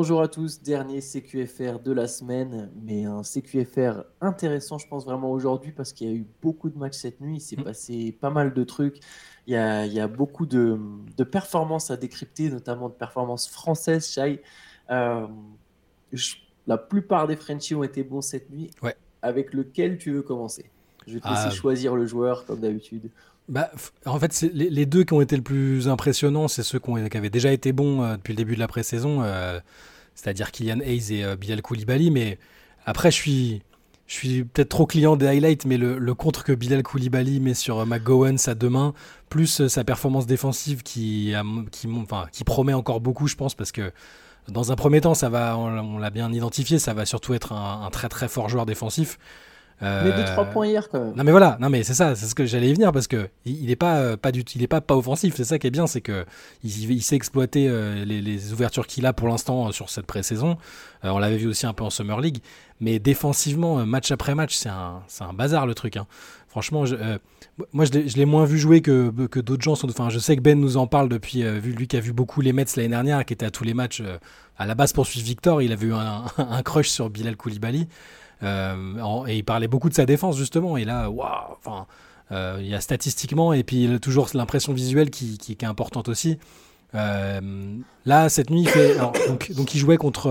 Bonjour à tous, dernier CQFR de la semaine, mais un CQFR intéressant je pense vraiment aujourd'hui parce qu'il y a eu beaucoup de matchs cette nuit, il s'est passé pas mal de trucs, il y a beaucoup de performances à décrypter, notamment de performances françaises, Shai. La plupart des Frenchies ont été bons cette nuit, ouais. Avec lequel tu veux commencer? Je vais te laisser choisir le joueur comme d'habitude. En fait, c'est les deux qui ont été le plus impressionnants, c'est ceux qui avaient déjà été bons depuis le début de la pré-saison, c'est-à-dire Kylian Hayes et Bilal Coulibaly. Mais après, je suis peut-être trop client des highlights, mais le contre que Bilal Coulibaly met sur McGowan, sa deux mains, plus sa performance défensive qui promet encore beaucoup, je pense, parce que dans un premier temps, ça va, on l'a bien identifié, ça va surtout être un très très fort joueur défensif. Mais 2-3 points hier quand même. Non mais voilà, c'est ce que j'allais y venir parce que il est pas offensif, c'est ça qui est bien, c'est que il sait exploiter les ouvertures qu'il a pour l'instant sur cette pré-saison. On l'avait vu aussi un peu en Summer League, mais défensivement match après match, c'est un bazar le truc. Franchement, moi je l'ai moins vu jouer que d'autres gens. Enfin, je sais que Ben nous en parle depuis, lui qui a vu beaucoup les Mets l'année dernière, qui était à tous les matchs à la base pour suivre Victor, il avait eu un crush sur Bilal Coulibaly. Et il parlait beaucoup de sa défense justement, et là il y a statistiquement et puis il a toujours l'impression visuelle qui est importante aussi. Là cette nuit il jouait contre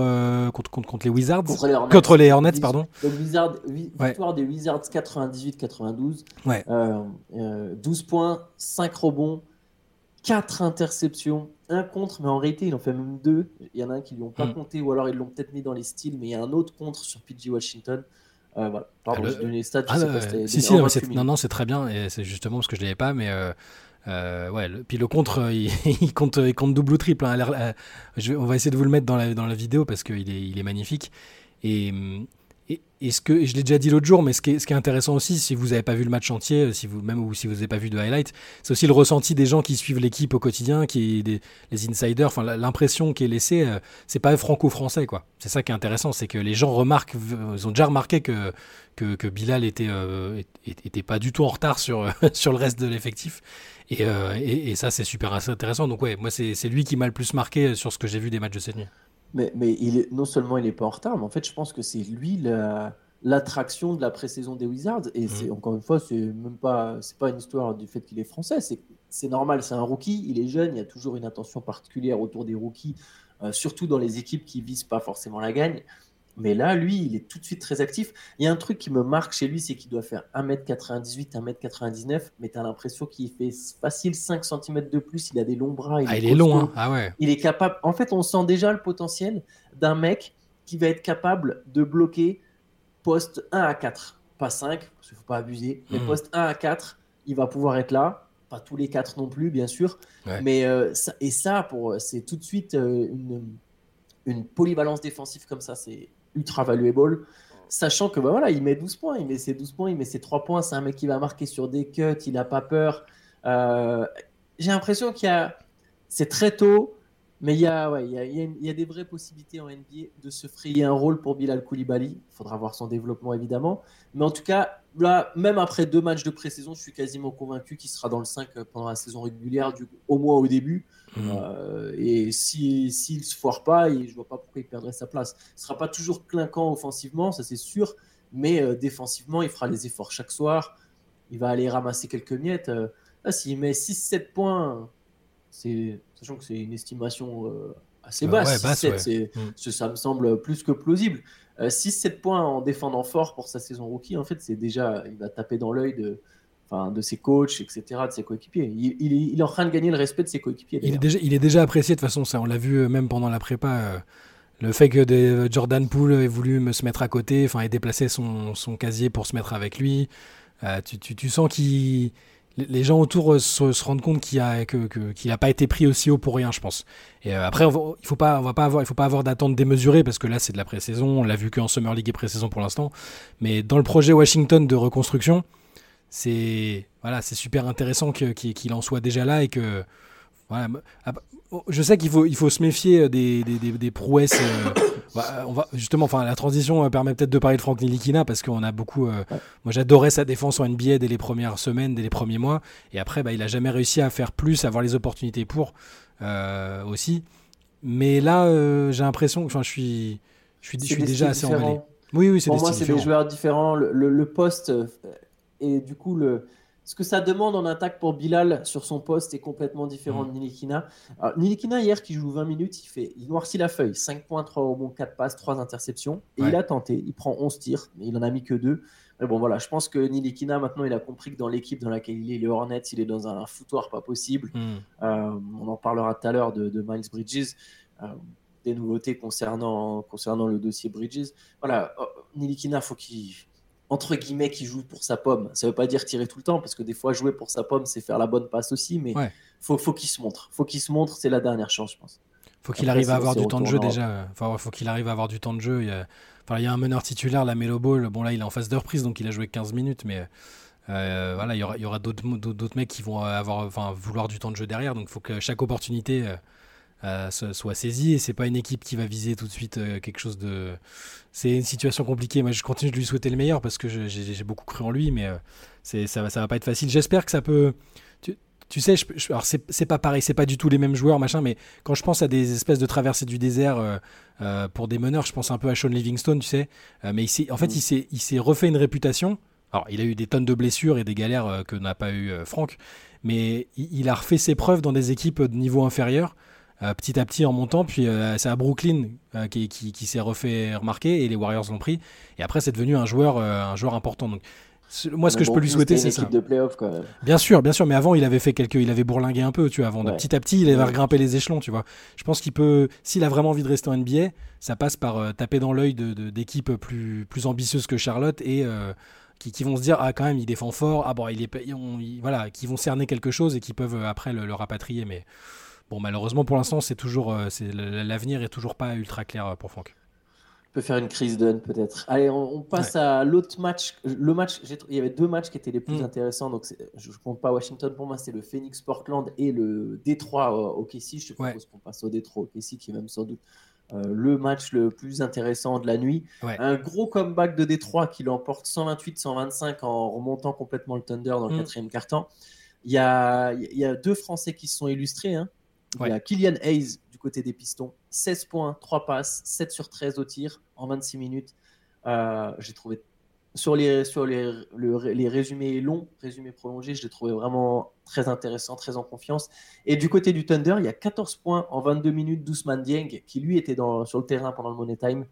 les Wizards, contre les Hornets pardon. Victoire des Wizards 98-92, 12 points, 5 rebonds, 4 interceptions, 1 contre, mais en réalité, ils en fait même 2. Il y en a un qui ne lui ont pas compté, ou alors ils l'ont peut-être mis dans les styles, mais il y a un autre contre sur PG Washington. Voilà. Pardon, je donne les stats, je ne sais pas si c'est très bien, et c'est justement parce que je ne l'avais pas, mais... puis le contre, il compte double ou triple. On va essayer de vous le mettre dans la vidéo, parce qu'il est magnifique. Et je l'ai déjà dit l'autre jour, mais ce qui est intéressant aussi, si vous n'avez pas vu le match entier, ou si vous n'avez pas vu de highlight, c'est aussi le ressenti des gens qui suivent l'équipe au quotidien, les insiders, enfin l'impression qui est laissée, c'est pas franco-français quoi. C'est ça qui est intéressant, c'est que les gens remarquent, ils ont déjà remarqué que Bilal était pas du tout en retard sur le reste de l'effectif. Et ça c'est super intéressant. Donc ouais, moi c'est lui qui m'a le plus marqué sur ce que j'ai vu des matchs de cette nuit. Mais non seulement il n'est pas en retard, mais en fait, je pense que c'est lui l'attraction de la pré-saison des Wizards. Et c'est, encore une fois, c'est pas une histoire du fait qu'il est français. C'est normal, c'est un rookie, il est jeune, il y a toujours une attention particulière autour des rookies, surtout dans les équipes qui ne visent pas forcément la gagne. Mais là, lui, il est tout de suite très actif. Il y a un truc qui me marque chez lui, c'est qu'il doit faire 1m98, 1m99, mais tu as l'impression qu'il fait facile 5 cm de plus. Il a des longs bras. Il est long, hein. Ah ouais. Il est capable. En fait, on sent déjà le potentiel d'un mec qui va être capable de bloquer poste 1 à 4. Pas 5, parce qu'il ne faut pas abuser. Mais poste 1 à 4, il va pouvoir être là. Pas tous les 4 non plus, bien sûr. Ouais. Mais c'est tout de suite une polyvalence défensive comme ça. C'est ultra valuable, sachant que il met 12 points, il met ses 12 points, il met ses 3 points, c'est un mec qui va marquer sur des cuts, il n'a pas peur. J'ai l'impression c'est très tôt, mais il y a des vraies possibilités en NBA de se frayer un rôle pour Bilal Coulibaly. Il faudra voir son développement évidemment, mais en tout cas, là, même après 2 matchs de pré-saison, je suis quasiment convaincu qu'il sera dans le 5 pendant la saison régulière, au moins au début. Et s'il ne se foire pas, je ne vois pas pourquoi il perdrait sa place. Il ne sera pas toujours clinquant offensivement, ça c'est sûr, mais défensivement, il fera les efforts chaque soir. Il va aller ramasser quelques miettes. Là, s'il met 6-7 points, sachant que c'est une estimation assez basse, 6-7, ça me semble plus que plausible. 6-7 points en défendant fort pour sa saison rookie, en fait, c'est déjà, il va taper dans l'œil de ses coachs, etc., de ses coéquipiers. Il est en train de gagner le respect de ses coéquipiers. Il est déjà apprécié de toute façon, ça, on l'a vu même pendant la prépa. Le fait que Jordan Poole ait voulu se mettre à côté, ait déplacé son casier pour se mettre avec lui, tu sens qu'il... Les gens autour se rendent compte qu'il a pas été pris aussi haut pour rien, je pense. Et après, il faut pas avoir d'attente démesurée parce que là, c'est de la pré-saison. On l'a vu qu'en Summer League et pré-saison pour l'instant. Mais dans le projet Washington de reconstruction, c'est super intéressant qu'il en soit déjà là et que voilà. Je sais qu'il faut se méfier des prouesses. La transition permet peut-être de parler de Frank Ntilikina parce qu'on a beaucoup. Moi, j'adorais sa défense en NBA dès les premières semaines, dès les premiers mois. Et après, il a jamais réussi à faire plus, à avoir les opportunités pour aussi. Mais là, j'ai l'impression que je suis déjà assez emballé. Oui, c'est pour moi, c'est différents. Des joueurs différents. Le poste, et du coup, ce que ça demande en attaque pour Bilal sur son poste est complètement différent de Ntilikina. Alors, Ntilikina, hier, qui joue 20 minutes, il noircit la feuille. 5 points, 3 rebonds, 4 passes, 3 interceptions. Et il a tenté. Il prend 11 tirs, mais il n'en a mis que 2. Mais bon, voilà, je pense que Ntilikina, maintenant, il a compris que dans l'équipe dans laquelle il est, les Hornets, il est dans un foutoir pas possible. On en parlera tout à l'heure de Miles Bridges. Des nouveautés concernant le dossier Bridges. Voilà, Ntilikina, faut qu'il, entre guillemets, qu'il joue pour sa pomme. Ça ne veut pas dire tirer tout le temps, parce que des fois, jouer pour sa pomme, c'est faire la bonne passe aussi, mais faut qu'il se montre. Faut qu'il se montre, c'est la dernière chance, je pense. Faut qu'il arrive à avoir du temps de jeu déjà. Enfin, faut qu'il arrive à avoir du temps de jeu. Il y a un meneur titulaire, la Melo Ball. Bon, là, il est en phase de reprise, donc il a joué 15 minutes, mais voilà, il y aura d'autres mecs qui vont vouloir du temps de jeu derrière, donc il faut que chaque opportunité soit saisi, et c'est pas une équipe qui va viser tout de suite quelque chose de... C'est une situation compliquée. Moi, je continue de lui souhaiter le meilleur parce que j'ai beaucoup cru en lui, mais ça va pas être facile. J'espère que ça peut... Tu sais, alors c'est pas pareil, c'est pas du tout les mêmes joueurs, machin, mais quand je pense à des espèces de traversées du désert pour des meneurs, je pense un peu à Sean Livingston, tu sais, mais il s'est refait une réputation. Alors, il a eu des tonnes de blessures et des galères que n'a pas eu Franck, mais il a refait ses preuves dans des équipes de niveau inférieur, petit à petit en montant, puis c'est à Brooklyn qui s'est refait remarquer, et les Warriors l'ont pris, et après c'est devenu un joueur important. Donc moi, ce que je peux lui souhaiter, c'est ça. De play-off, quand même. Bien sûr, mais avant il avait bourlingué un peu, tu vois, avant de petit à petit, il avait grimpé les échelons, tu vois. Je pense qu'il peut, s'il a vraiment envie de rester en NBA, ça passe par taper dans l'œil d'équipes plus ambitieuses que Charlotte, et qui vont se dire, ah, quand même, il défend fort, ah bon, qui vont cerner quelque chose et qui peuvent après le rapatrier, mais bon, malheureusement, pour l'instant, c'est toujours, l'avenir est toujours pas ultra clair pour Franck. Il peut faire une crise d'un, peut-être. Allez, on passe à l'autre match. Il y avait 2 matchs qui étaient les plus intéressants. Donc, je ne compte pas Washington. Pour moi, c'est le Phoenix-Portland et le Détroit au OKC. Je propose qu'on passe au Détroit au OKC, qui est même sans doute le match le plus intéressant de la nuit. Ouais. Un gros comeback de Détroit qui l'emporte 128-125 en remontant complètement le Thunder dans le 4e quart-temps. Il y a 2 Français qui se sont illustrés, hein. Il y a Kylian Hayes du côté des Pistons, 16 points, 3 passes, 7 sur 13 au tir en 26 minutes. J'ai trouvé sur les résumés longs, résumés prolongés, je l'ai trouvé vraiment très intéressant, très en confiance. Et du côté du Thunder, il y a 14 points en 22 minutes d'Ousmane Dieng, qui lui était sur le terrain pendant le Money Time.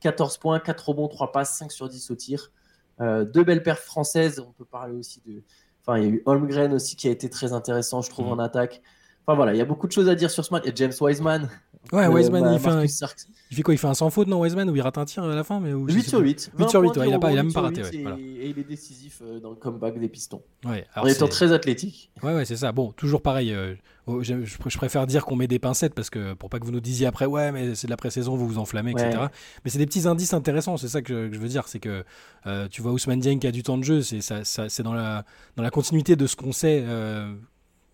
14 points, 4 rebonds, 3 passes, 5 sur 10 au tir. 2 belles perfs françaises. On peut parler aussi de... Enfin, il y a eu Holmgren aussi qui a été très intéressant, je trouve, en attaque. Enfin, voilà, il y a beaucoup de choses à dire sur ce match. Il y a James Wiseman. Ouais, Wiseman, il fait quoi? Il fait un sans faute, non, Wiseman, où il rate un tir à la fin, mais 8 sur 8, ouais, il a même pas raté. Ouais, voilà. Et il est décisif dans le comeback des Pistons. Ouais, en étant très athlétique. Ouais, c'est ça. Bon, toujours pareil. Je préfère dire qu'on met des pincettes, parce que pour pas que vous nous disiez après, ouais, mais c'est de la pré-saison, vous vous enflammez, etc. Mais c'est des petits indices intéressants, c'est ça que je veux dire. C'est que tu vois Ousmane Dieng qui a du temps de jeu, c'est dans la continuité de ce qu'on sait.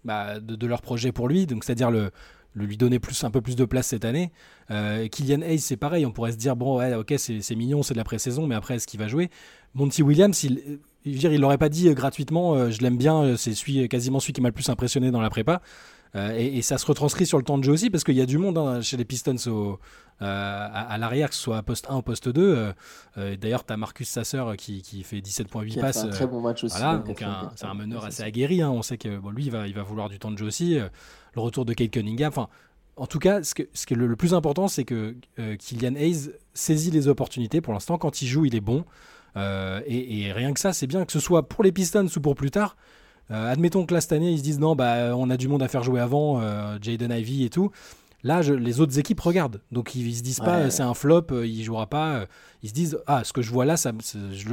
De leur projet pour lui, donc c'est-à-dire le lui donner un peu plus de place cette année. Kylian Hayes, c'est pareil, on pourrait se dire bon, ouais, ok, c'est mignon, c'est de la pré-saison, mais après, est-ce qu'il va jouer? Monty Williams, il l'aurait pas dit gratuitement, je l'aime bien, c'est quasiment celui qui m'a le plus impressionné dans la prépa, et ça se retranscrit sur le temps de jeu aussi, parce qu'il y a du monde, hein, chez les Pistons à l'arrière, que ce soit à poste 1 ou poste 2. D'ailleurs, tu as Marcus Sasser qui fait 17,8 passes. C'est un très bon match aussi. Voilà, donc c'est un meneur assez aguerri. Hein. On sait que bon, lui, il va vouloir du temps de jeu aussi. Le retour de Kate Cunningham. Enfin, en tout cas, ce qui est le plus important, c'est que Kylian Hayes saisit les opportunités. Pour l'instant, quand il joue, il est bon. Et rien que ça, c'est bien, que ce soit pour les Pistons ou pour plus tard. Admettons que là, cette année, ils se disent non, on a du monde à faire jouer avant, Jaden Ivey et tout. Là, les autres équipes regardent. Donc, ils ne se disent pas c'est un flop, il ne jouera pas. Ils se disent ce que je vois là,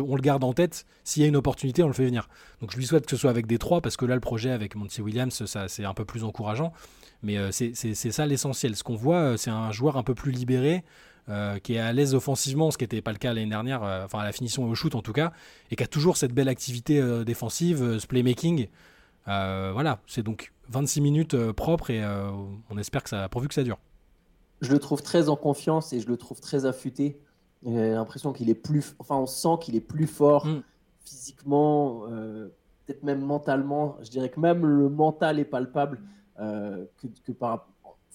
on le garde en tête. S'il y a une opportunité, on le fait venir. Donc, je lui souhaite que ce soit avec des trois, parce que là, le projet avec Monty Williams, ça, c'est un peu plus encourageant. Mais c'est ça l'essentiel. Ce qu'on voit, c'est un joueur un peu plus libéré, qui est à l'aise offensivement, ce qui n'était pas le cas l'année dernière, à la finition et au shoot en tout cas, et qui a toujours cette belle activité défensive, ce playmaking. Voilà, c'est donc 26 minutes propres, et on espère que ça, pourvu que ça dure. Je le trouve très en confiance et je le trouve très affûté. J'ai l'impression qu'il est on sent qu'il est plus fort physiquement, peut-être même mentalement. Je dirais que même le mental est palpable, que par rapport.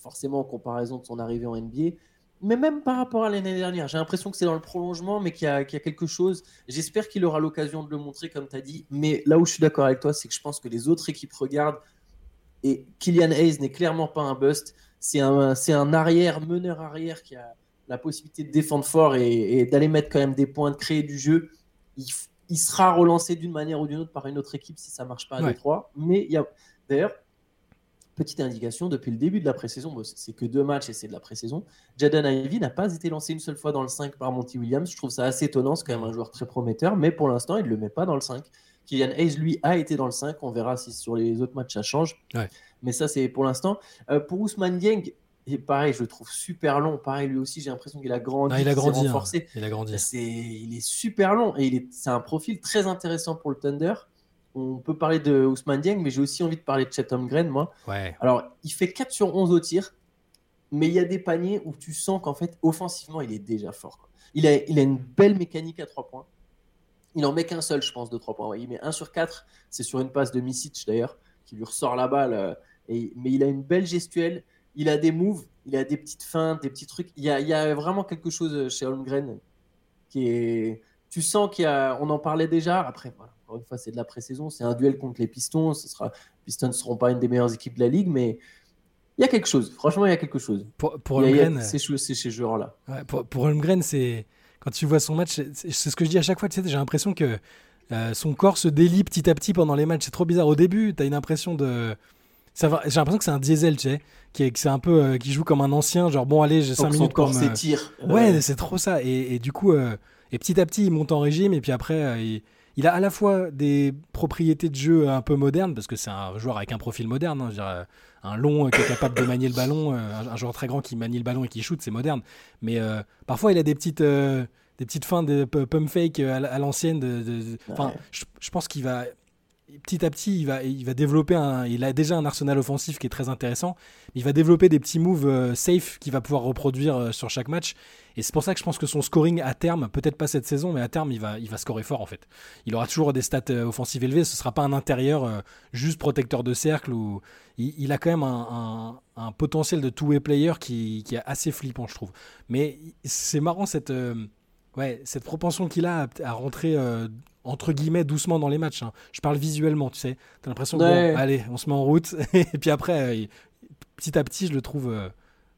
forcément en comparaison de son arrivée en NBA. Mais même par rapport à l'année dernière, j'ai l'impression que c'est dans le prolongement, mais qu'il y a quelque chose. J'espère qu'il aura l'occasion de le montrer, comme tu as dit. Mais là où je suis d'accord avec toi, c'est que je pense que les autres équipes regardent. Et Kylian Hayes n'est clairement pas un bust. C'est un meneur arrière qui a la possibilité de défendre fort et d'aller mettre quand même des points, de créer du jeu. Il sera relancé d'une manière ou d'une autre par une autre équipe si ça ne marche pas à Détroit. Mais il y a d'ailleurs... Petite indication, depuis le début de la pré-saison, c'est que 2 matchs et c'est de la pré-saison, Jaden Ivey n'a pas été lancé une seule fois dans le 5 par Monty Williams. Je trouve ça assez étonnant, c'est quand même un joueur très prometteur, mais pour l'instant, il ne le met pas dans le 5. Kylian Hayes, lui, a été dans le 5, on verra si sur les autres matchs ça change. Ouais. Mais ça, c'est pour l'instant. Pour Ousmane Dieng, pareil, je le trouve super long. Pareil, lui aussi, j'ai l'impression qu'il a grandi, il s'est renforcé. Hein. Il a grandi. Il est super long et c'est un profil très intéressant pour le Thunder. On peut parler de Ousmane Dieng, mais j'ai aussi envie de parler de Chet Holmgren, moi. Ouais. Alors, il fait 4 sur 11 au tir, mais il y a des paniers où tu sens qu'en fait, offensivement, il est déjà fort, quoi. Il a une belle mécanique à 3 points. Il en met qu'un seul, je pense, de 3 points. Ouais, il met 1 sur 4, c'est sur une passe de Misic, d'ailleurs, qui lui ressort la balle. Mais il a une belle gestuelle, il a des moves, il a des petites feintes, des petits trucs. Il y a vraiment quelque chose chez Holmgren qui est... Tu sens qu'on en parlait déjà. Après, voilà, encore une fois, c'est de la pré-saison. C'est un duel contre les Pistons. Les Pistons ne seront pas une des meilleures équipes de la Ligue, mais il y a quelque chose. Franchement, il y a quelque chose. Pour Holmgren, c'est chez ce joueur-là. Ouais, pour Holmgren, c'est... quand tu vois son match, c'est ce que je dis à chaque fois. Tu sais, j'ai l'impression que son corps se délie petit à petit pendant les matchs. C'est trop bizarre. Au début, tu as une impression de... j'ai l'impression que c'est un diesel, tu sais, que c'est un peu, qui joue comme un ancien. Genre, bon, allez, j'ai 5 minutes pour... Son corps s'étire. Ouais, c'est trop ça. Et du coup... Et petit à petit, il monte en régime. Et puis après, il a à la fois des propriétés de jeu un peu modernes, parce que c'est un joueur avec un profil moderne. Hein, je veux dire, un long qui est capable de manier le ballon, un joueur très grand qui manie le ballon et qui shoot, c'est moderne. Mais parfois, il a des petites fins de pump fake à l'ancienne. Je pense qu'il va... Petit à petit, il va développer il a déjà un arsenal offensif qui est très intéressant. Il va développer des petits moves safe qu'il va pouvoir reproduire sur chaque match. Et c'est pour ça que je pense que son scoring à terme, peut-être pas cette saison, mais à terme, il va scorer fort en fait. Il aura toujours des stats offensives élevées. Ce ne sera pas un intérieur juste protecteur de cercle. Ou... Il a quand même un potentiel de two-way player qui est assez flippant, je trouve. Mais c'est marrant cette propension qu'il a à rentrer... entre guillemets, doucement dans les matchs. Hein. Je parle visuellement, tu sais. T'as l'impression que, bon, allez, on se met en route. Et puis après, petit à petit, je le trouve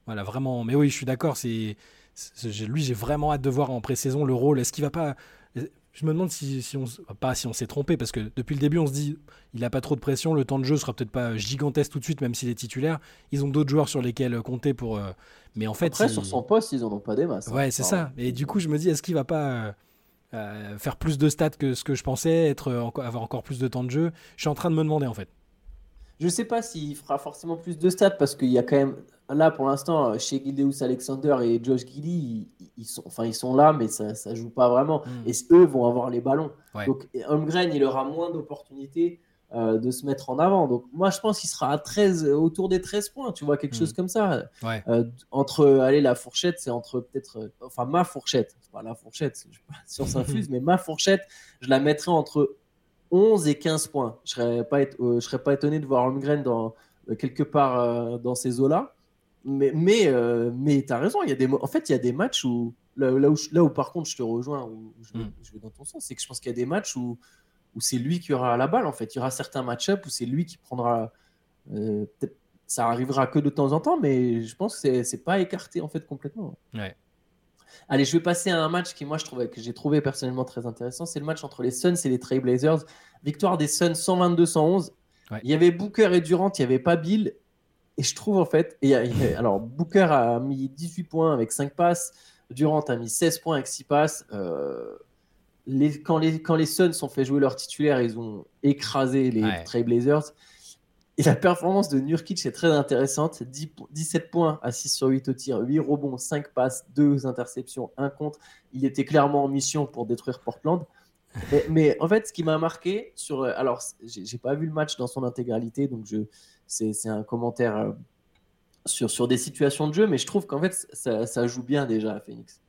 vraiment... Mais oui, je suis d'accord. Lui, j'ai vraiment hâte de voir en pré-saison le rôle. Est-ce qu'il va pas... Je me demande si on s'est trompé, parce que depuis le début, on se dit il n'a pas trop de pression, le temps de jeu sera peut-être pas gigantesque tout de suite, même s'il est titulaire. Ils ont d'autres joueurs sur lesquels compter pour... Mais en fait... Après, sur son poste, ils n'en ont pas des masses. Ouais, c'est ça. Et du coup, je me dis, est-ce qu'il va pas... faire plus de stats que ce que je pensais, avoir encore plus de temps de jeu. Je suis en train de me demander en fait. Je sais pas s'il fera forcément plus de stats, parce qu'il y a quand même là pour l'instant chez Gilgeous Alexander et Josh Giddey, ils sont là, mais ça joue pas vraiment. Et eux vont avoir les ballons. Ouais. Donc Holmgren, il aura moins d'opportunités de se mettre en avant. Donc moi je pense qu'il sera à 13, autour des 13 points, tu vois, quelque chose comme ça. Ouais. La fourchette, c'est entre peut-être ma fourchette, c'est pas la fourchette, je sais pas si on s'infuse, mais ma fourchette, je la mettrais entre 11 et 15 points. Je serais pas étonné de voir Holmgren dans quelque part dans ces eaux-là. Mais tu as raison, il y a des matchs où là où par contre je te rejoins, où je vais dans ton sens, c'est que je pense qu'il y a des matchs où c'est lui qui aura la balle en fait. Il y aura certains match-up où c'est lui qui prendra. Peut-être ça arrivera que de temps en temps, mais je pense que c'est pas écarté en fait complètement. Ouais. Allez, je vais passer à un match qui moi que j'ai trouvé personnellement très intéressant. C'est le match entre les Suns et les Trail Blazers. Victoire des Suns 122-111. Ouais. Il y avait Booker et Durant, il n'y avait pas Bill. Et je trouve en fait, alors Booker a mis 18 points avec 5 passes, Durant a mis 16 points avec 6 passes. Quand les Suns ont fait jouer leur titulaire, ils ont écrasé les Trail Blazers. Et la performance de Nurkic est très intéressante. 17 points à 6 sur 8 au tir, 8 rebonds, 5 passes, 2 interceptions, 1 contre. Il était clairement en mission pour détruire Portland. Mais en fait, ce qui m'a marqué, alors j'ai pas vu le match dans son intégralité, donc c'est un commentaire sur des situations de jeu, mais je trouve qu'en fait, ça joue bien déjà à Phoenix.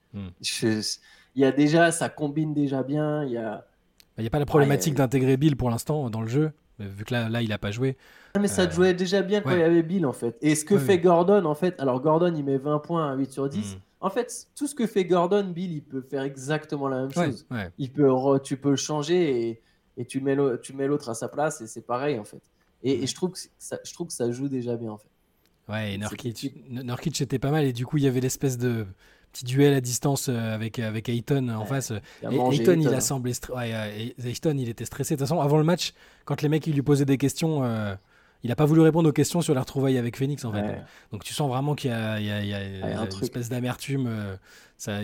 Il y a déjà, ça combine déjà bien. Il n'y a pas la problématique d'intégrer Bill pour l'instant dans le jeu. vu que là il a pas joué. Mais ça jouait déjà bien quand il y avait Bill en fait. Et ce que fait Gordon en fait, alors Gordon il met 20 points à 8 sur 10. En fait, tout ce que fait Gordon, Bill il peut faire exactement la même chose. Ouais. Il peut tu peux changer et tu mets l'autre à sa place et c'est pareil en fait. Et je trouve que ça joue déjà bien en fait. Ouais, et Nurkic c'était pas mal et du coup il y avait l'espèce de petit duel à distance avec Ayton en face. Ayton il a semblé Ayton il était stressé. De toute façon, avant le match, quand les mecs ils lui posaient des questions, il a pas voulu répondre aux questions sur la retrouvaille avec Phoenix en fait. Donc tu sens vraiment qu'il y a une espèce d'amertume. Ça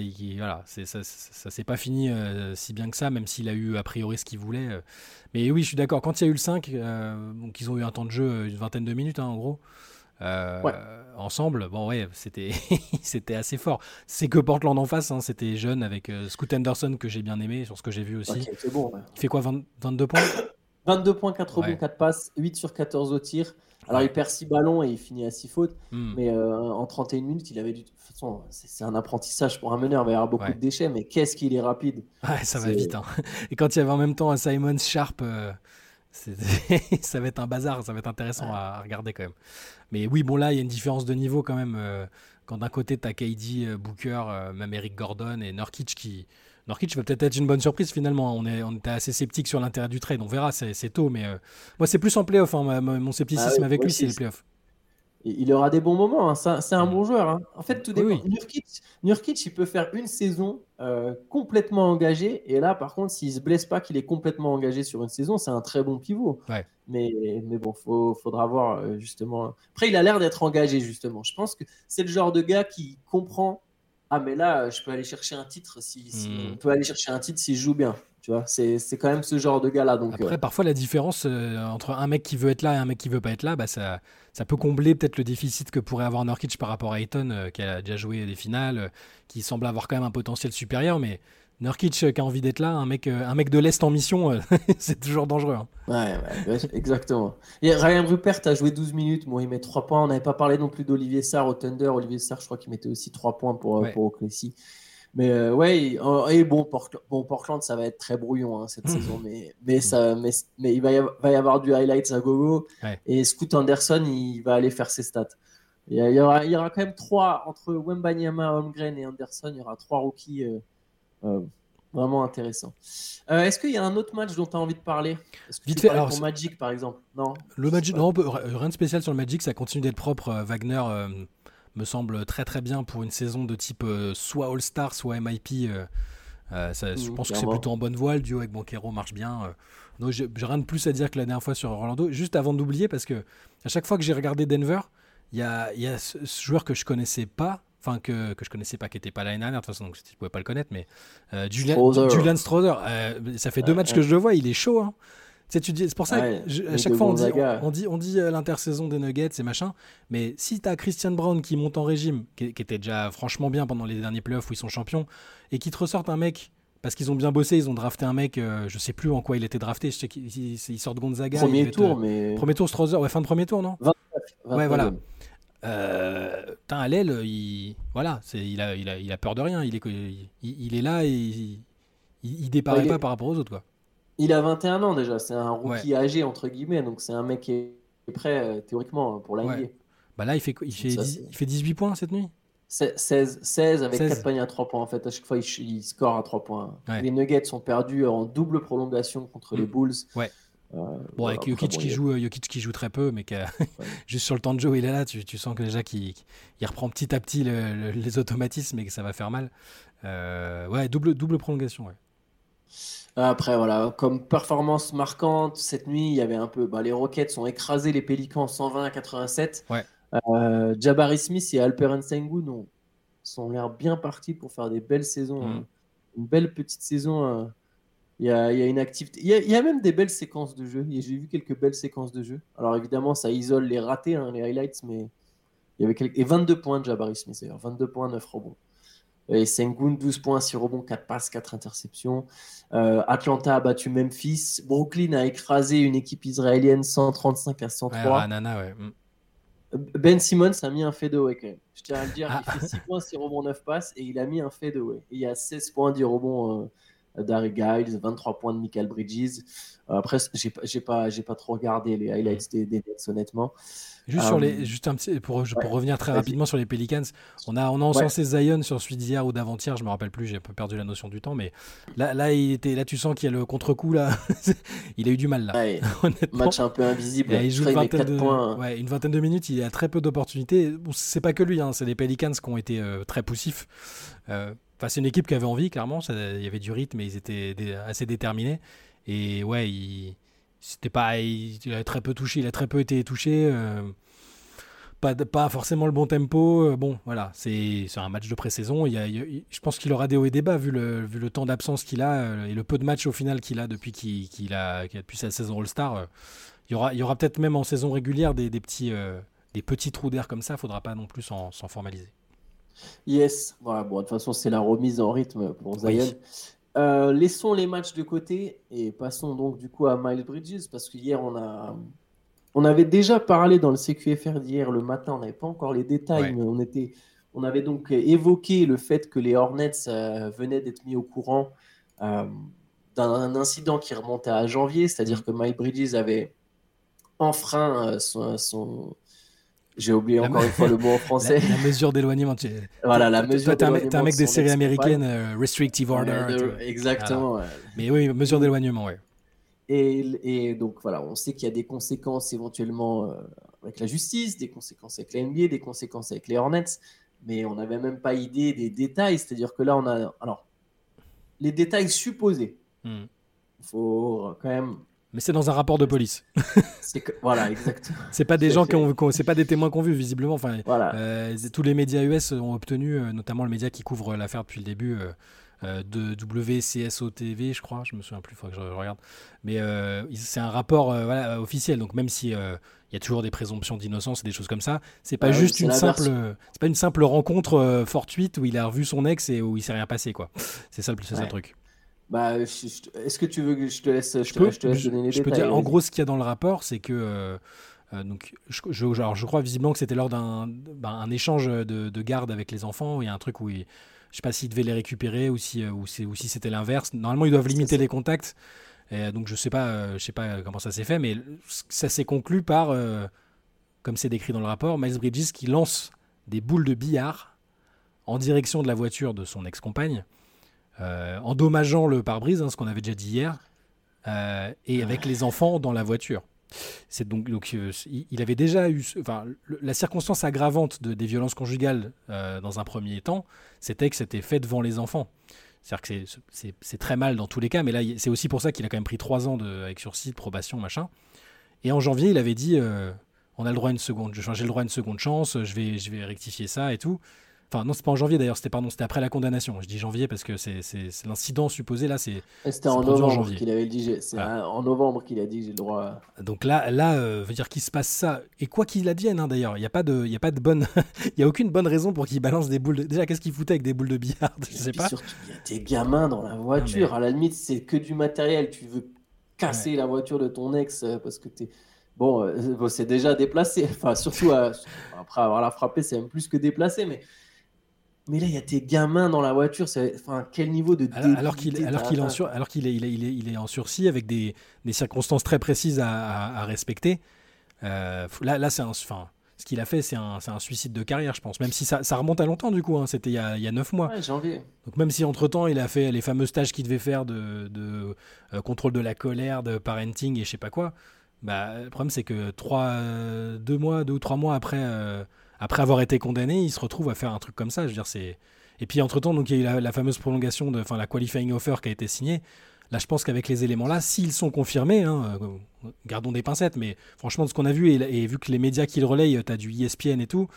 s'est pas fini si bien que ça, même s'il a eu a priori ce qu'il voulait. Mais oui, je suis d'accord. Quand il y a eu le 5, donc ils ont eu un temps de jeu une vingtaine de minutes en gros. Ensemble, c'était c'était assez fort. C'est que Portland en face, hein, c'était jeune avec Scoot Anderson que j'ai bien aimé sur ce que j'ai vu aussi. Okay, c'est bon, ouais. Il fait quoi 22 points 22 points, 4 rebonds, 4 passes, 8 sur 14 au tir. Alors il perd 6 ballons et il finit à 6 fautes, mais en 31 minutes, il avait du... De toute façon, c'est un apprentissage pour un meneur, il va y avoir beaucoup de déchets, mais qu'est-ce qu'il est rapide. Ouais, ça va vite. Hein. Et quand il y avait en même temps un Simon Sharp... ça va être un bazar, ça va être intéressant à regarder quand même. Mais oui, bon là, il y a une différence de niveau quand même. Quand d'un côté, tu as KD, Booker, même Eric Gordon et Nurkic qui... Nurkic va peut-être être une bonne surprise finalement. On était assez sceptique sur l'intérêt du trade. On verra, c'est tôt. Mais moi, c'est plus en play-off. Hein, mon scepticisme avec lui, c'est les play-offs. Il aura des bons moments. Hein. C'est un bon joueur. Hein. En fait, tout dépend. Oui. Nurkic, il peut faire une saison complètement engagée. Et là, par contre, s'il ne se blesse pas, qu'il est complètement engagé sur une saison, c'est un très bon pivot. Ouais. Mais bon, faudra voir justement. Après, il a l'air d'être engagé, justement. Je pense que c'est le genre de gars qui comprend. Ah, mais là, je peux aller chercher un titre on peut aller chercher un titre s'il joue bien. Tu vois, c'est quand même ce genre de gars-là. Donc, après, parfois, la différence entre un mec qui veut être là et un mec qui veut pas être là, bah, ça peut combler peut-être le déficit que pourrait avoir Nurkic par rapport à Ayton, qui a déjà joué des finales, qui semble avoir quand même un potentiel supérieur. Mais Nurkic qui a envie d'être là, un mec de l'Est en mission, c'est toujours dangereux. Hein. Ouais, exactement. Et Ryan Rupert a joué 12 minutes. Bon, il met 3 points. On n'avait pas parlé non plus d'Olivier Sarr au Thunder. Olivier Sarr, je crois qu'il mettait aussi 3 points pour OKC. Mais Portland, ça va être très brouillon cette saison, mais il va y avoir du highlights à gogo et Scoot Anderson, il va aller faire ses stats. Il y aura quand même 3 entre Wembanyama, Holmgren et Anderson, il y aura 3 rookies vraiment intéressants. Est-ce qu'il y a un autre match dont tu as envie de parler ? Est-ce que vite fait, alors pour Magic par exemple. Non. Le Magic, non, rien de spécial sur le Magic, ça continue d'être propre. Wagner. Me semble très très bien pour une saison de type soit All-Star, soit MIP. Je pense que c'est plutôt en bonne voie. Le duo avec Banchero marche bien. Donc j'ai rien de plus à dire que la dernière fois sur Orlando. Juste avant d'oublier, parce que à chaque fois que j'ai regardé Denver, il y a ce joueur que je connaissais pas, qui n'était pas là l'année dernière. De toute façon, donc je ne pouvais pas le connaître, mais Julian Strawther. Ça fait 2 matchs que je le vois, il est chaud. Hein. C'est pour ça que à chaque fois on dit l'intersaison des Nuggets et machin, mais si t'as Christian Brown qui monte en régime, qui était déjà franchement bien pendant les derniers playoffs où ils sont champions, et qui te ressortent un mec parce qu'ils ont bien bossé, ils ont drafté un mec, je sais plus en quoi il était drafté, je sais qu'ils sortent Gonzaga, premier tour Strawther, fin de premier tour, non 29, ouais voilà. Allel, il a peur de rien, il est là et il déparait pas par rapport aux autres quoi. Il a 21 ans déjà, c'est un rookie âgé entre guillemets, donc c'est un mec qui est prêt théoriquement pour l'NBA. Ouais. Bah là il fait 18 points cette nuit. 16 avec 4 paniers à 3 points en fait, à chaque fois il score à 3 points. Ouais. Les Nuggets sont perdus en double prolongation contre les Bulls. Ouais. Avec Jokic qui joue très peu, mais juste sur le temps de jeu, il est là. Tu sens que déjà qu'il reprend petit à petit les automatismes et que ça va faire mal. Double prolongation. Ouais. Après voilà, comme performance marquante cette nuit, il y avait un peu les Rockets ont écrasé les Pelicans 120-87. Jabari Smith et Alperen Sengun sont l'air bien partis pour faire des belles saisons, une belle petite saison. Il y a une activité, il y a même des belles séquences de jeu. J'ai vu quelques belles séquences de jeu. Alors évidemment, ça isole les ratés, les highlights, mais il y avait et 22 points de Jabari Smith d'ailleurs, 22 points, 9 rebonds. Et Sengun, 12 points, 6 rebonds, 4 passes, 4 interceptions. Atlanta a battu Memphis. Brooklyn a écrasé une équipe israélienne 135-103. Ben Simmons a mis un fadeaway quand même. Je tiens à le dire, il fait 6 points, 6 rebonds, 9 passes et il a mis un fadeaway. Et il y a 16 points, 10 rebonds d'Harry Giles, 23 points de Michael Bridges. Après, j'ai pas trop regardé les highlights des Nets, honnêtement. Juste sur les, juste un petit pour revenir très rapidement sur les Pelicans, on a encensé Zion sur celui d'hier ou d'avant-hier, je me rappelle plus, j'ai un peu perdu la notion du temps, mais là il était tu sens qu'il y a le contre-coup là, il a eu du mal là. Ouais, match un peu invisible. Il joue une vingtaine de minutes, il a très peu d'opportunités. Bon, c'est pas que lui, c'est les Pelicans qui ont été très poussifs. C'est une équipe qui avait envie, clairement. Il y avait du rythme et ils étaient assez déterminés. Et ouais, il a très peu touché. Il a très peu été touché. Pas forcément le bon tempo. Bon, voilà, c'est un match de pré-saison. Je pense qu'il aura des hauts et des bas vu le temps d'absence qu'il a et le peu de matchs au final qu'il a depuis depuis sa saison All-Star. Il y aura peut-être même en saison régulière des petits trous d'air comme ça. Faudra pas non plus s'en formaliser. Yes, voilà, bon, de toute façon, c'est la remise en rythme pour Zion. Oui. Laissons les matchs de côté et passons donc du coup à Miles Bridges, parce qu'hier, on avait déjà parlé dans le CQFR d'hier le matin, on n'avait pas encore les détails, mais on avait donc évoqué le fait que les Hornets venaient d'être mis au courant d'un incident qui remontait à janvier, c'est-à-dire que Miles Bridges avait enfreint son j'ai oublié encore une fois le mot en français. La mesure d'éloignement. Voilà, la mesure d'éloignement. T'es un mec des séries américaines, Restrictive Order. Exactement. Voilà. Mais oui, mesure d'éloignement, oui. Et donc, voilà, on sait qu'il y a des conséquences éventuellement avec la justice, des conséquences avec la NBA, des conséquences avec les Hornets, mais on n'avait même pas idée des détails. C'est-à-dire que là, on a... Alors, les détails supposés. Il faut quand même... Mais c'est dans un rapport de police. Voilà, exactement. C'est pas des gens c'est pas des témoins qu'on vu visiblement. Enfin, voilà. Tous les médias US ont obtenu, notamment le média qui couvre l'affaire depuis le début de WCSO TV, je crois. Je me souviens plus, il faut que je regarde. Mais c'est un rapport officiel. Donc même si y a toujours des présomptions d'innocence et des choses comme ça, c'est pas juste c'est pas une simple rencontre fortuite où il a revu son ex et où il s'est rien passé, quoi. C'est ça, c'est ça le truc. Bah, est-ce que tu veux que je te laisse donner les détails? Je peux dire en gros ce qu'il y a dans le rapport, c'est que je crois visiblement que c'était lors d'un échange de garde avec les enfants. Il y a un truc où je sais pas s'ils devaient les récupérer ou si c'était l'inverse. Normalement ils doivent limiter les contacts. Et donc je sais pas comment ça s'est fait, mais ça s'est conclu par comme c'est décrit dans le rapport, Miles Bridges qui lance des boules de billard en direction de la voiture de son ex-compagne. Endommageant le pare-brise, ce qu'on avait déjà dit hier, et avec les enfants dans la voiture. C'est donc il avait déjà eu, la circonstance aggravante des violences conjugales dans un premier temps, c'était que c'était fait devant les enfants. C'est-à-dire que c'est très mal dans tous les cas, mais là c'est aussi pour ça qu'il a quand même pris 3 ans avec sursis, probation, machin. Et en janvier, il avait dit, on a le droit à une seconde, j'ai le droit à une seconde chance, je vais rectifier ça et tout. Enfin, non, c'est pas en janvier d'ailleurs, c'était après la condamnation. Je dis janvier parce que c'est l'incident supposé là. C'était en novembre qu'il avait dit. En novembre qu'il a dit j'ai le droit. Donc là, veut dire qu'il se passe ça. Et quoi qu'il advienne, d'ailleurs, il y a pas de bonne, il y a aucune bonne raison pour qu'il balance des boules. Déjà, qu'est-ce qu'il foutait avec des boules de billard? Je sais pas. Surtout, il y a des gamins dans la voiture. À la limite, c'est que du matériel. Tu veux casser la voiture de ton ex parce que t'es. Bon, c'est déjà déplacé. Enfin, surtout après avoir la frappé, c'est même plus que déplacé, mais. Mais là, il y a tes gamins dans la voiture. Quel niveau de débilité. Alors qu'il est en sursis avec des circonstances très précises à respecter. Là, ce qu'il a fait, c'est un suicide de carrière, je pense. Même si ça remonte à longtemps, du coup. C'était il y a 9 mois. Ouais, janvier. Donc même si entre-temps, il a fait les fameux stages qu'il devait faire de contrôle de la colère, de parenting et je sais pas quoi. Bah, le problème, c'est que 2 ou 3 mois après... Après avoir été condamné, il se retrouve à faire un truc comme ça. Je veux dire, Et puis, entre-temps, donc, il y a eu la fameuse prolongation, la qualifying offer qui a été signée. Là, je pense qu'avec les éléments-là, s'ils sont confirmés, gardons des pincettes, mais franchement, de ce qu'on a vu, et vu que les médias qui le relayent, tu as du ESPN et tout,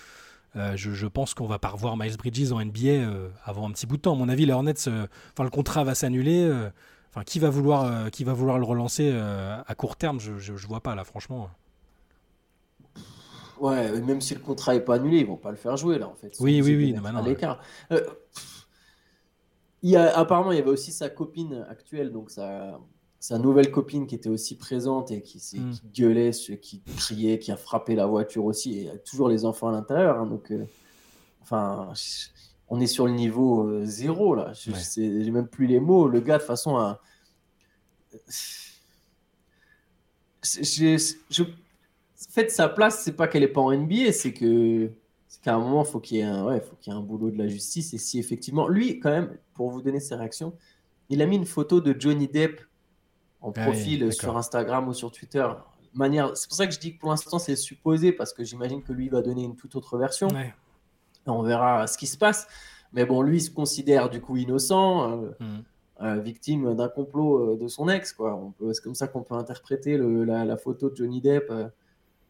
je pense qu'on va pas revoir Miles Bridges en NBA avant un petit bout de temps. À mon avis, les Hornets, le contrat va s'annuler. Qui va vouloir le relancer à court terme? Je vois pas, là, franchement. Ouais, même si le contrat n'est pas annulé, ils ne vont pas le faire jouer, là, en fait. Oui, maintenant. Apparemment, il y avait aussi sa copine actuelle, donc sa nouvelle copine qui était aussi présente et qui gueulait, qui criait, qui a frappé la voiture aussi, et toujours les enfants à l'intérieur. Hein, donc, on est sur le niveau zéro, là. J'ai même plus les mots. Le gars, de toute façon, a... Faites sa place, c'est pas qu'elle est pas en NBA, c'est qu'à un moment, faut qu'il y ait un boulot de la justice. Et si effectivement, lui, quand même, pour vous donner ses réactions, il a mis une photo de Johnny Depp en profil sur Instagram ou sur Twitter. C'est pour ça que je dis que pour l'instant, c'est supposé, parce que j'imagine que lui va donner une toute autre version. Ouais. On verra ce qui se passe. Mais bon, lui, il se considère du coup innocent, victime d'un complot de son ex, quoi. C'est comme ça qu'on peut interpréter la photo de Johnny Depp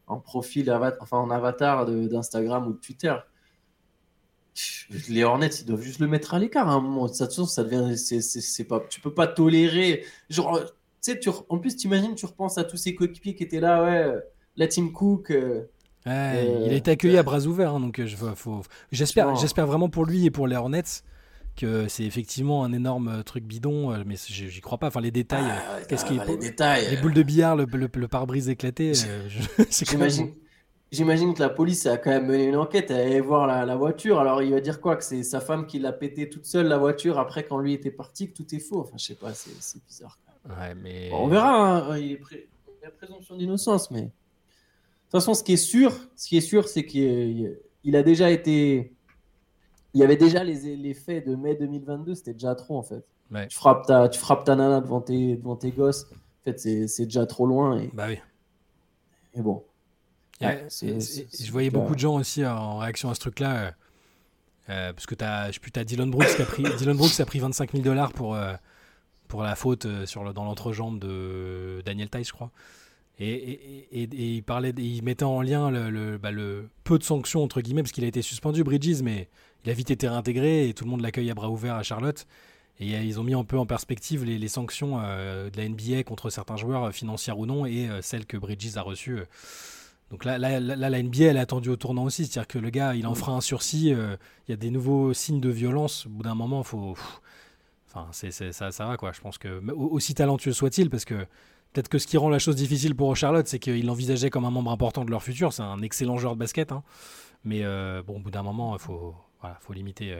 en profil, en avatar d'Instagram ou de Twitter. Les Hornets, ils doivent juste le mettre à l'écart à un moment. De toute façon, ça devient, c'est pas, tu peux pas tolérer. Genre, tu sais, en plus, t'imagines, tu repenses à tous ces coéquipiers qui étaient là, la Team Cook. Il a été accueilli à bras ouverts, hein, donc j'espère vraiment pour lui et pour les Hornets que c'est effectivement un énorme truc bidon, mais j'y crois pas. Enfin, les détails, les boules de billard, le pare-brise éclaté. J'imagine que la police a quand même mené une enquête, elle allait voir la voiture. Alors il va dire quoi, que c'est sa femme qui l'a pété toute seule la voiture après quand lui était parti, que tout est faux. Enfin, je sais pas, c'est bizarre. Ouais, mais... bon, on verra. Hein. Il est la présomption d'innocence, mais. De toute façon, ce qui est sûr, c'est qu'il a déjà été... Il y avait déjà les faits de mai 2022, c'était déjà trop, en fait. Ouais. Tu frappes ta nana devant tes gosses. En fait, c'est déjà trop loin. Et... bah oui. Et bon. Je voyais beaucoup de gens aussi en réaction à ce truc-là. Parce que t'as Dillon Brooks qui a pris $25,000 pour la faute dans l'entrejambe de Daniel Tice, je crois. Et il mettait en lien le peu de sanctions, entre guillemets, parce qu'il a été suspendu, Bridges, mais il a vite été réintégré et tout le monde l'accueille à bras ouverts à Charlotte. Et ils ont mis un peu en perspective les sanctions de la NBA contre certains joueurs, financières ou non, et celles que Bridges a reçues. Donc là, la NBA, elle a attendu au tournant aussi. C'est-à-dire que le gars, il enfreint un sursis, il y a des nouveaux signes de violence. Au bout d'un moment, ça va, quoi. Je pense que, aussi talentueux soit-il, parce que peut-être que ce qui rend la chose difficile pour Charlotte, c'est qu'ils l'envisageaient comme un membre important de leur futur. C'est un excellent joueur de basket, hein. Mais bon, au bout d'un moment, faut limiter.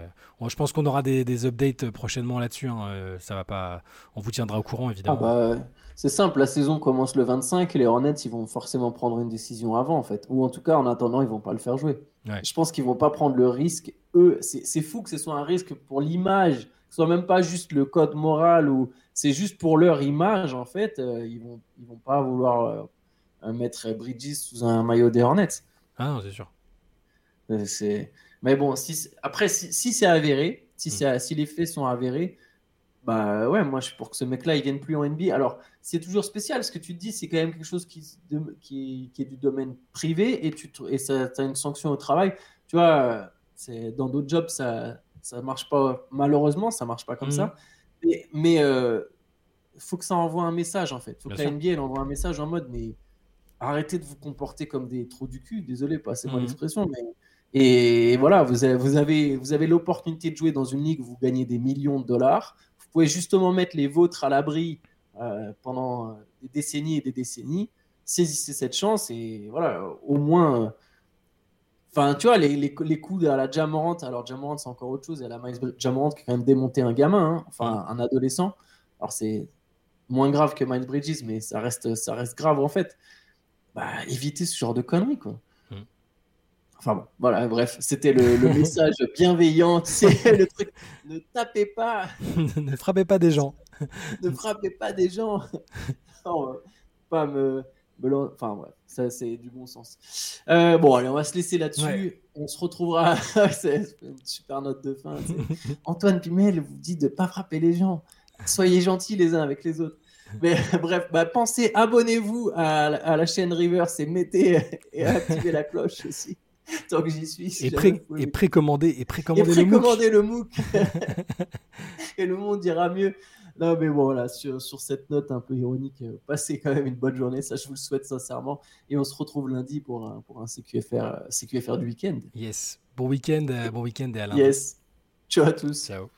Je pense qu'on aura des updates prochainement là-dessus, hein. Ça va pas. On vous tiendra au courant, évidemment. C'est simple, la saison commence le 25 et les Hornets, ils vont forcément prendre une décision avant, en fait. Ou en tout cas, en attendant, ils vont pas le faire jouer. Ouais. Je pense qu'ils vont pas prendre le risque. Eux, c'est fou que ce soit un risque pour l'image. Ce soit même pas juste le code moral, ou c'est juste pour leur image, en fait. Ils vont pas vouloir mettre Bridges sous un maillot des Hornets. Ah non, c'est sûr. Mais bon, si c'est avéré, si les faits sont avérés, bah ouais, moi je suis pour que ce mec-là il vienne plus en NBA. Alors c'est toujours spécial, ce que tu te dis, c'est quand même quelque chose qui est du domaine privé, et ça t'as une sanction au travail. Tu vois, c'est dans d'autres jobs ça marche pas, malheureusement, ça marche pas comme ça. Mais faut que ça envoie un message, en fait. Faut que la NBA elle envoie un message en mode, mais arrêtez de vous comporter comme des trous du cul. Désolé, passez-moi l'expression, mais et voilà, vous avez l'opportunité de jouer dans une ligue où vous gagnez des millions de dollars. Vous pouvez justement mettre les vôtres à l'abri pendant des décennies et des décennies. Saisissez cette chance et voilà, au moins. Enfin, tu vois, les coups à la Jamorant, alors Jamorant, c'est encore autre chose, et à la Miles Bridges, Jamorant qui a quand même démonté un gamin, hein, un adolescent. Alors, c'est moins grave que Miles Bridges, mais ça reste grave, en fait. Bah, évitez ce genre de conneries, quoi. Enfin bon, voilà, bref, c'était le message bienveillant, c'est le truc, ne tapez pas. Ne frappez pas des gens. Ne frappez pas des gens. Non, pas me... Enfin, ouais, ça c'est du bon sens. Bon, allez, on va se laisser là-dessus. Ouais. On se retrouvera. C'est une super note de fin. Antoine Pimel vous dit de ne pas frapper les gens. Soyez gentils les uns avec les autres. Mais bref, pensez, abonnez-vous à la chaîne Rivers et mettez et activez la cloche aussi. Tant que j'y suis. Précommandez le MOOC. Et le monde ira mieux. Non, mais bon, voilà, sur cette note un peu ironique, passez quand même une bonne journée, ça je vous le souhaite sincèrement, et on se retrouve lundi pour un CQFR du week-end. Yes, bon week-end et à lundi. Yes, ciao à tous. Ciao.